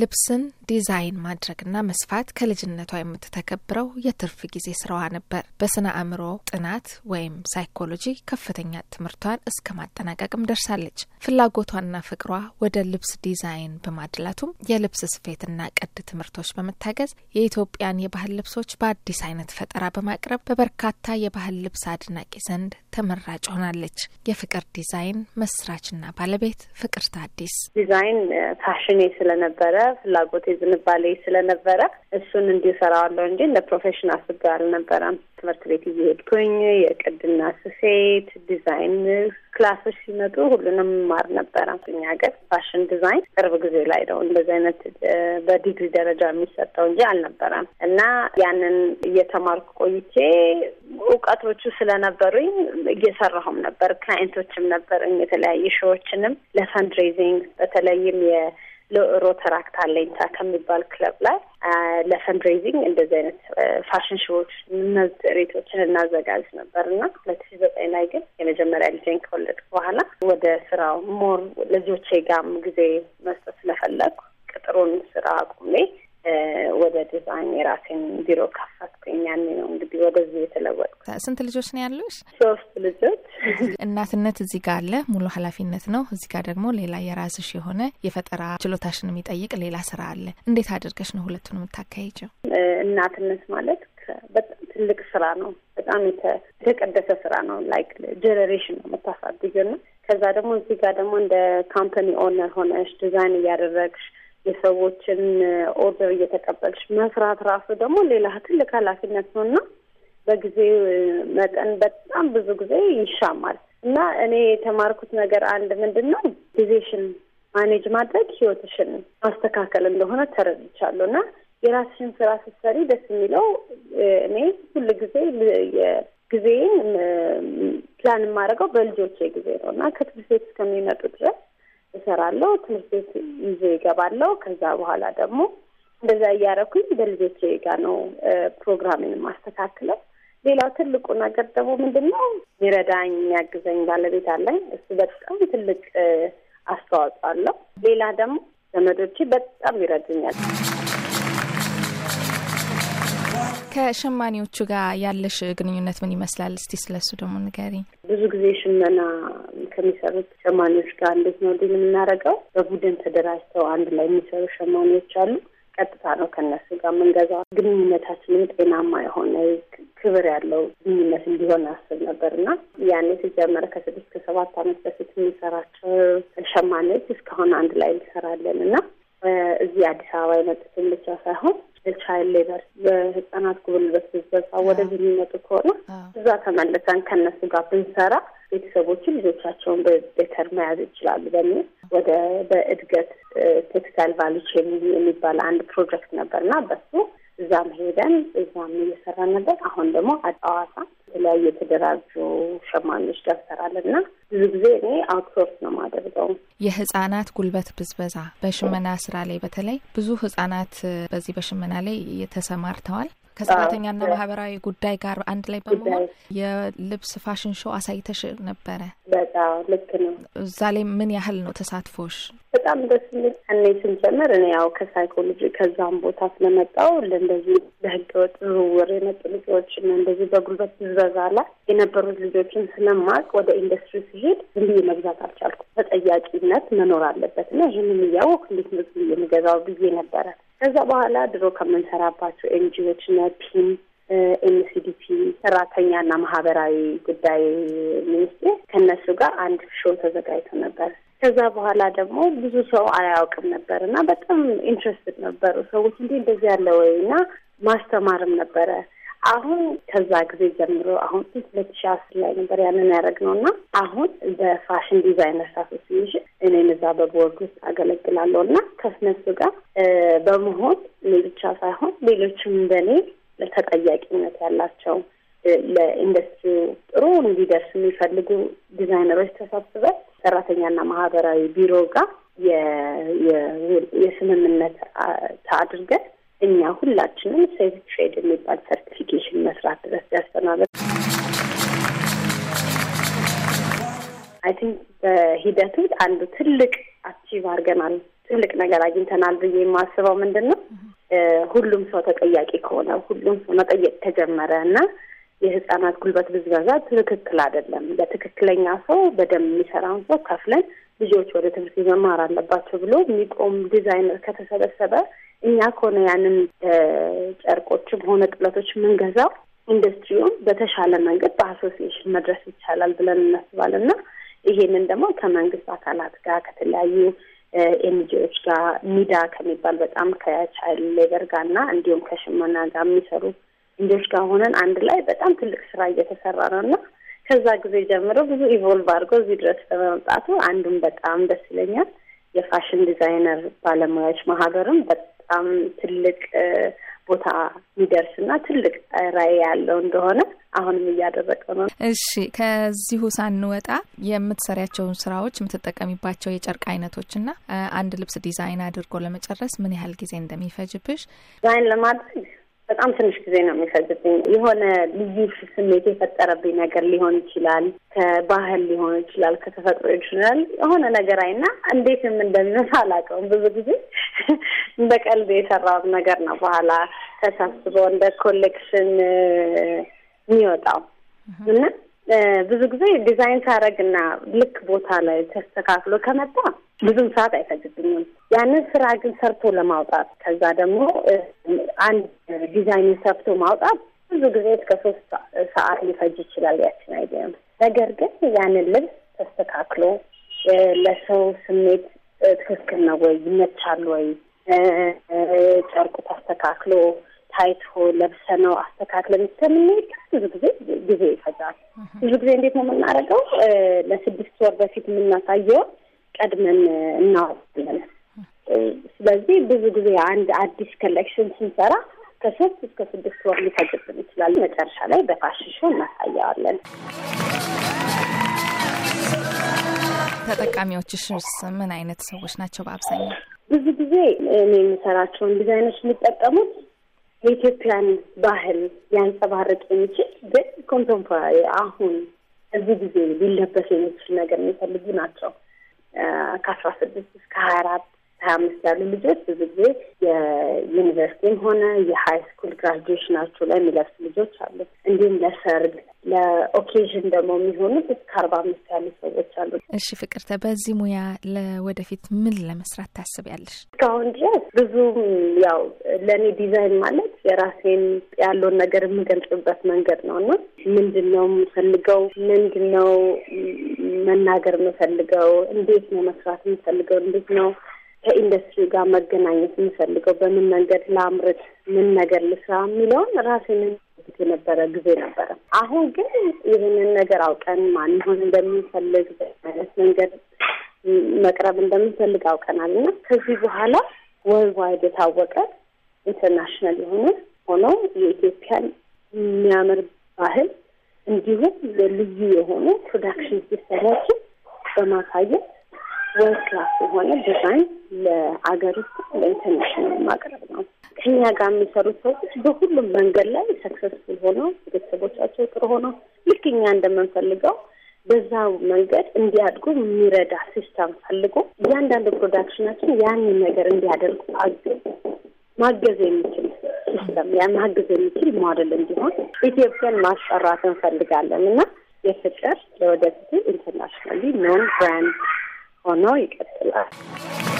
ልብስን ዲዛይን ማድረግና መስፋት ከልጅነቷ የምትተከብረው የትርፍ ጊዜ ስራዋ ነበር። በስነ አእምሮ ጥናት ወይም ሳይኮሎጂ ከፍተኛ ትምህርቷን እስከማጠናቀቅም ደርሳለች። ፍላጎቷና ፍቅሯ ወደ ልብስ ዲዛይን በማድላቱም የልብስ ስፌትና ቀድ ትምህርቶች በመታገዝ የኢትዮጵያን የባህል ልብሶች በአዲስ አይነት ፈጠራ በማቅረብ በበርካታ የባህል ልብስ አድናቂ ዘንድ ተመራጭ ሆናለች። የፍቅር ዲዛይን መስራችና ባለቤት ፍቅርተ አዲስ ዲዛይን ፋሽኔ ስለነበረ ፍላጎቴ ዝንባሌ ስለነበረ እሱን እንዲሰራዋለሁ እንጂ እንደ ፕሮፌሽን አስቤ አልነበረም። ትምህርት ቤት እየሄድኩኝ የቅድና ስፌት ዲዛይን ክላሶች ሲመጡ ሁሉንም ማር ነበረ። እኛ ሀገር ፋሽን ዲዛይን ቅርብ ጊዜ ላይ ነው እንደዚህ አይነት በዲግሪ ደረጃ የሚሰጠው እንጂ አልነበረም እና ያንን እየተማርኩ ቆይቼ እውቀቶቹ ስለነበሩኝ እየሰራሁም ነበር። ክላይንቶችም ነበር የተለያየ ሾዎችንም ለፈንድሬዚንግ በተለይም ሮተራክት አለኝታ ከሚባል ክለብ ላይ ለፈንድሬዚንግ እንደዚህ አይነት ፋሽን ሾዎች ምናዘሪቶችን እናዘጋጅ ነበርና 2009 ላይ ግን የመጀመሪያ ልጄን ከወለድኩ በኋላ ወደ ስራው ሞር ለጆቼ ጋም ጊዜ መስጠት ስለፈለኩ ቅጥሩን ስራ አቁሜ ወደ ዲዛይን ራሴን ቢሮ ከፈትኩኝ። ያኔ ነው እንግዲህ ወደዚህ የተለወጥኩት። ስንት ልጆች ነው ያሉሽ? 3 ልጆች። እናትነት እዚህ ጋር አለ፣ ሙሉ ኃላፊነት ነው። እዚህ ጋር ደግሞ ሌላ የራስሽ የሆነ የፈጠራ ችሎታሽን የሚጠይቅ ሌላ ስራ አለ። እንዴት አድርገሽ ነው ሁለቱንም የምታካሂጂው? እናትነት ማለት በጣም ትልቅ ስራ ነው። በጣም የተቀደሰ ስራ ነው። ላይክ ጀነሬሽን ነው የምታሳድጊው ነው። ከዛ ደግሞ እዚህ ጋር ደግሞ እንደ ካምፓኒ ኦነር ሆነሽ ዲዛይን እያደረግሽ የሰዎችን ኦርደር እየተቀበልሽ መስራት ራሱ ደግሞ ሌላ ትልቅ ኃላፊነት ነውና በጊዜ መጠን በጣም ብዙ ጊዜ ይሻማል። እና እኔ የተማርኩት ነገር አንድ ምንድነው ጊዜሽን ማኔጅ ማድረግ ህይወትሽን ማስተካከል እንደሆነ ተረድቻለሁና የራስሽን ስራ ስትሰሪ ደስ የሚለው እኔ ሁሉ ጊዜ ጊዜን ፕላን ማድረገው በልጆቼ ጊዜ ነውና ከትምህርት እስከሚመጡ ድረስ እሰራለሁ። ትምህርት ቤት ይዤ እገባለሁ። ከዛ በኋላ ደግሞ እንደዛ ያያረኩኝ በልጆቼ ጋር ነው ፕሮግራሜን ማስተካከለው። ሌላው ትልቁ ነገር ደግሞ ምንድነው ይረዳኝ ያግዘኝ ባለቤት አለኝ። እሱ በጣም ትልቅ አስተዋጽኦ አለው። ሌላ ደግሞ ዘመዶቼ በጣም ይረዱኛል። ከሸማኔዎቹ ጋር ያለሽ ግንኙነት ምን ይመስላል? እስቲ ስለሱ ደግሞ ንገሪኝ። ብዙ ጊዜ ሽመና ከሚሰሩት ሸማኔዎች ጋር እንዴት ነው ዲል እናደርገው? በቡድን ተደራጅተው አንድ ላይ የሚሰሩ ሸማኔዎች አሉ። ቀጥታ ነው ከነሱ ጋር መንገዛው። ግንኙነታችን ጤናማ የሆነ ክብር ያለው ግንኙነት እንዲሆን አስብ ነበርና ያኔ ሲጀመር ከ6-7 ዓመት በፊት የሚሰራቸው ሸማኔዎች እስካሁን አንድ ላይ እንሰራለንና እዚህ አዲስ አበባ የመጡትን ብቻ ሳይሆን ቻይልድ ሌበር በህፃናት ጉልበት ብዝበዛ ወደዚህ የሚመጡ ከሆነ እዛ ተመልሰን ከነሱ ጋር ብንሰራ ቤተሰቦች ልጆቻቸውን በቤተር መያዝ ይችላሉ በሚል ወደ በእድገት ቴክስታይል ቫልዩ ቼን የሚባል አንድ ፕሮጀክት ነበርና በሱ እዛም ሄደን እዛም እየሰራን ነበር። አሁን ደግሞ አጣዋሳ ላይ የተደራጁ ሸማኔዎች ደፍተራልና ብዙ ጊዜ እኔ አውትሶርስ ነው ማደርገው። የህፃናት ጉልበት ብዝበዛ በሽመና ስራ ላይ በተለይ ብዙ ህፃናት በዚህ በሽመና ላይ የተሰማርተዋል። ከሰራተኛና ማህበራዊ ጉዳይ ጋር አንድ ላይ በመሆን የልብስ ፋሽን ሾው አሳይተሽ ነበረ። በጣም ልክ ነው። እዛ ላይ ምን ያህል ነው ተሳትፎሽ? በጣም ደስ የሚል አኔሽን ጀመር። እኔ ያው ከሳይኮሎጂ ከዛም ቦታ ስለመጣው ለእንደዚህ በህገወጥ ዝውውር የመጡ ልጆችን እንደዚህ በጉልበት ብዝበዛ የነበሩት ልጆችን ስለማቅ ወደ ኢንዱስትሪ ሲሄድ ብዬ መግዛት አልቻልኩም። ተጠያቂነት መኖር አለበት እና ይህንን እያወቅ እንዴት ነው የምገዛው ብዬ ነበረ። ከዛ በኋላ ድሮ ከምንሰራባቸው ኤንጂኦዎች እና ፒም ኤንሲዲፒ ሰራተኛና ማህበራዊ ጉዳይ ሚኒስቴር ከነሱ ጋር አንድ ሾው ተዘጋጅቶ ነበር። ከዛ በኋላ ደግሞ ብዙ ሰው አያውቅም ነበርና በጣም ኢንትረስትድ ነበሩ ሰዎች እንደዚህ ያለ ወይና ማስተማርም ነበረ። አሁን ከዛ ጊዜ ጀምሮ አሁን 2010 ላይ ነበር ያንን ያደረግነውና አሁን በፋሽን ዲዛይነርስ አሶሲዬሽን እኔም እዛ በቦርድ ውስጥ አገለግላለሁና ከነሱ ጋር በመሆን ብቻ ሳይሆን ሌሎችም እንደኔ ለተጠያቂነት ያላቸው ለኢንዱስትሪ ጥሩ እንዲደርስ የሚፈልጉ ዲዛይነሮች ተሰብስበው ሰራተኛና ማህበራዊ ቢሮ ጋር የስምምነት ታድርገን እኛ ሁላችንም ሴፍ ትሬድ የሚባል ሰርቲፊኬሽን መስራት ድረስ ያስተናበረ። አይ ቲንክ በሂደቱ አንዱ ትልቅ አቺቭ አድርገናል ትልቅ ነገር አግኝተናል ብዬ ማስበው ምንድነው ሁሉም ሰው ተጠያቂ ከሆነ ሁሉም ሰው መጠየቅ ተጀመረና የህፃናት ጉልበት ብዝበዛ ትክክል አይደለም ለትክክለኛ ሰው በደም የሚሰራው ሰው ከፍለን ልጆች ወደ ትምህርት መማር አለባቸው ብሎ የሚቆም ዲዛይነር ከተሰበሰበ እኛ ከሆነ ያንን ጨርቆችም ሆነ ጥለቶች ምንገዛው ኢንዱስትሪው በተሻለ መንገድ በአሶሲዬሽን መድረስ ይቻላል ብለን እናስባለና ይሄንን ደግሞ ከመንግስት አካላት ጋር ከተለያዩ ኤንጂኦዎች ጋር ሚዳ ከሚባል በጣም ከቻይልድ ሌበር ጋርና እንዲሁም ከሽመና ጋር የሚሰሩ ኤንጂኦዎች ጋር ሆነን አንድ ላይ በጣም ትልቅ ስራ እየተሰራ ነውና ከዛ ጊዜ ጀምሮ ብዙ ኢቮልቭ አድርጎ እዚህ ድረስ ተመጣጣቱ አንዱም በጣም ደስ ይለኛል የፋሽን ዲዛይነር ባለሙያዎች ማህበርም በጣም ትልቅ ቦታ ሊደርስና ትልቅ ራዕይ ያለው እንደሆነ አሁንም እያደረቀው ነው። እሺ ከዚሁ ሳንወጣ የምትሰራቸው ስራዎች የምትጠቀሚባቸው የጨርቅ አይነቶችና አንድ ልብስ ዲዛይን አድርጎ ለመጨረስ ምን ያህል ጊዜ እንደሚፈጅብሽ? ዲዛይን ለማድረግ በጣም ትንሽ ጊዜ ነው የሚፈጅብኝ። የሆነ ልዩ ስሜት የፈጠረብኝ ነገር ሊሆን ይችላል፣ ከባህል ሊሆን ይችላል፣ ከተፈጥሮ ይችላል። የሆነ ነገር አይና እንዴትም እንደምንሳላቀው ብዙ ጊዜ በቀልብ የተሰራው ነገር ነው በኋላ ተሰብስቦ እንደ ኮሌክሽን የሚወጣው። እና ብዙ ጊዜ ዲዛይን ታረግና ልክ ቦታ ላይ ተስተካክሎ ከመጣ ብዙም ሰዓት አይፈጅብኝም። ያንን ስራ ግን ሰርቶ ለማውጣት ከዛ ደግሞ አንድ ዲዛይን ሰርቶ ማውጣት ብዙ ጊዜ እስከ 3 ሰዓት ሊፈጅ ይችላል ያችን አይዲያ። ነገር ግን ያንን ልብስ ተስተካክሎ ለሰው ስሜት ትክክል ነው ወይ ይመቻል ወይ ጨርቁ ተስተካክሎ ታይቶ ለብሰነው አስተካክለን ተምንት ብዙ ጊዜ ይፈጃል። ብዙ ጊዜ እንዴት ነው የምናደርገው? ለ6 ወር በፊት የምናሳየው ቀድመን እናወጣለን። ስለዚህ ብዙ ጊዜ አንድ አዲስ ኮሌክሽን ስንሰራ ከ3 እስከ 6 ወር ሊፈጅብን ይችላል። መጨረሻ ላይ በፋሽሾ እናሳያለን። ተጠቃሚዎችሽስ ምን አይነት ሰዎች ናቸው በአብዛኛው? ብዙ ጊዜ እኔ የምሰራቸውን ዲዛይኖች የሚጠቀሙት የኢትዮጵያን ባህል ያንጸባርቅ የሚችል ግን ኮንቴምፖራሪ አሁን እዚህ ጊዜ ሊለበስ የሚችል ነገር የሚፈልጉ ናቸው። ከ16 እስከ 24 25 ያሉ ልጆች ብዙ ጊዜ የዩኒቨርሲቲም ሆነ የሃይ ስኩል ግራጁዌሽናቸው ላይ የሚለብሱ ልጆች አሉ። እንዲሁም ለሰርግ ለኦኬዥን ደግሞ የሚሆኑት እስከ 45 ያሉ ሰዎች አሉ። እሺ ፍቅርተ በዚህ ሙያ ለወደፊት ምን ለመስራት ታስቢያለሽ? እስካሁን ድረስ ብዙ ያው ለኔ ዲዛይን ማለት የራሴን ያለውን ነገር የምገልጽበት መንገድ ነውና ምንድነው የምፈልገው ምንድነው መናገር የምፈልገው እንዴት ነው መስራት የምፈልገው እንዴት ነው ከኢንዱስትሪው ጋር መገናኘት የምፈልገው በምን መንገድ ላምርት ምን ነገር ልስራ የሚለውን ራሴን የነበረ ጊዜ ነበረ። አሁን ግን ይሄንን ነገር አውቀን ማን ሆነ እንደምንፈልግ በማለት መንገድ መቅረብ እንደምንፈልግ አውቀናልና ከዚህ በኋላ ወርልድዋይድ የታወቀ ኢንተርናሽናል የሆነ ሆኖ የኢትዮጵያን የሚያምር ባህል እንዲሁም ልዩ የሆነ ፕሮዳክሽን ሲስተሞች በማሳየት ወርክላስ የሆነ ዲዛይን ለአገር ውስጥ ለኢንተርናሽናል ማቅረብ ነው። ከኛ ጋር የሚሰሩ ሰዎች በሁሉም መንገድ ላይ ሰክሰስፉል ሆነው ቤተሰቦቻቸው ጥሩ ሆነው ልክ እኛ እንደምንፈልገው በዛው መንገድ እንዲያድጉ የሚረዳ ሲስተም ፈልጎ እያንዳንዱ ፕሮዳክሽናችን ያንን ነገር እንዲያደርጉ ማገዝ የሚችል ሲስተም ማገዝ የሚችል ሞዴል እንዲሆን ኢትዮጵያን ማስጠራት እንፈልጋለን እና የፍቅር ለወደፊት ኢንተርናሽናሊ ኖን ብራንድ ሆኖ ይቀጥላል።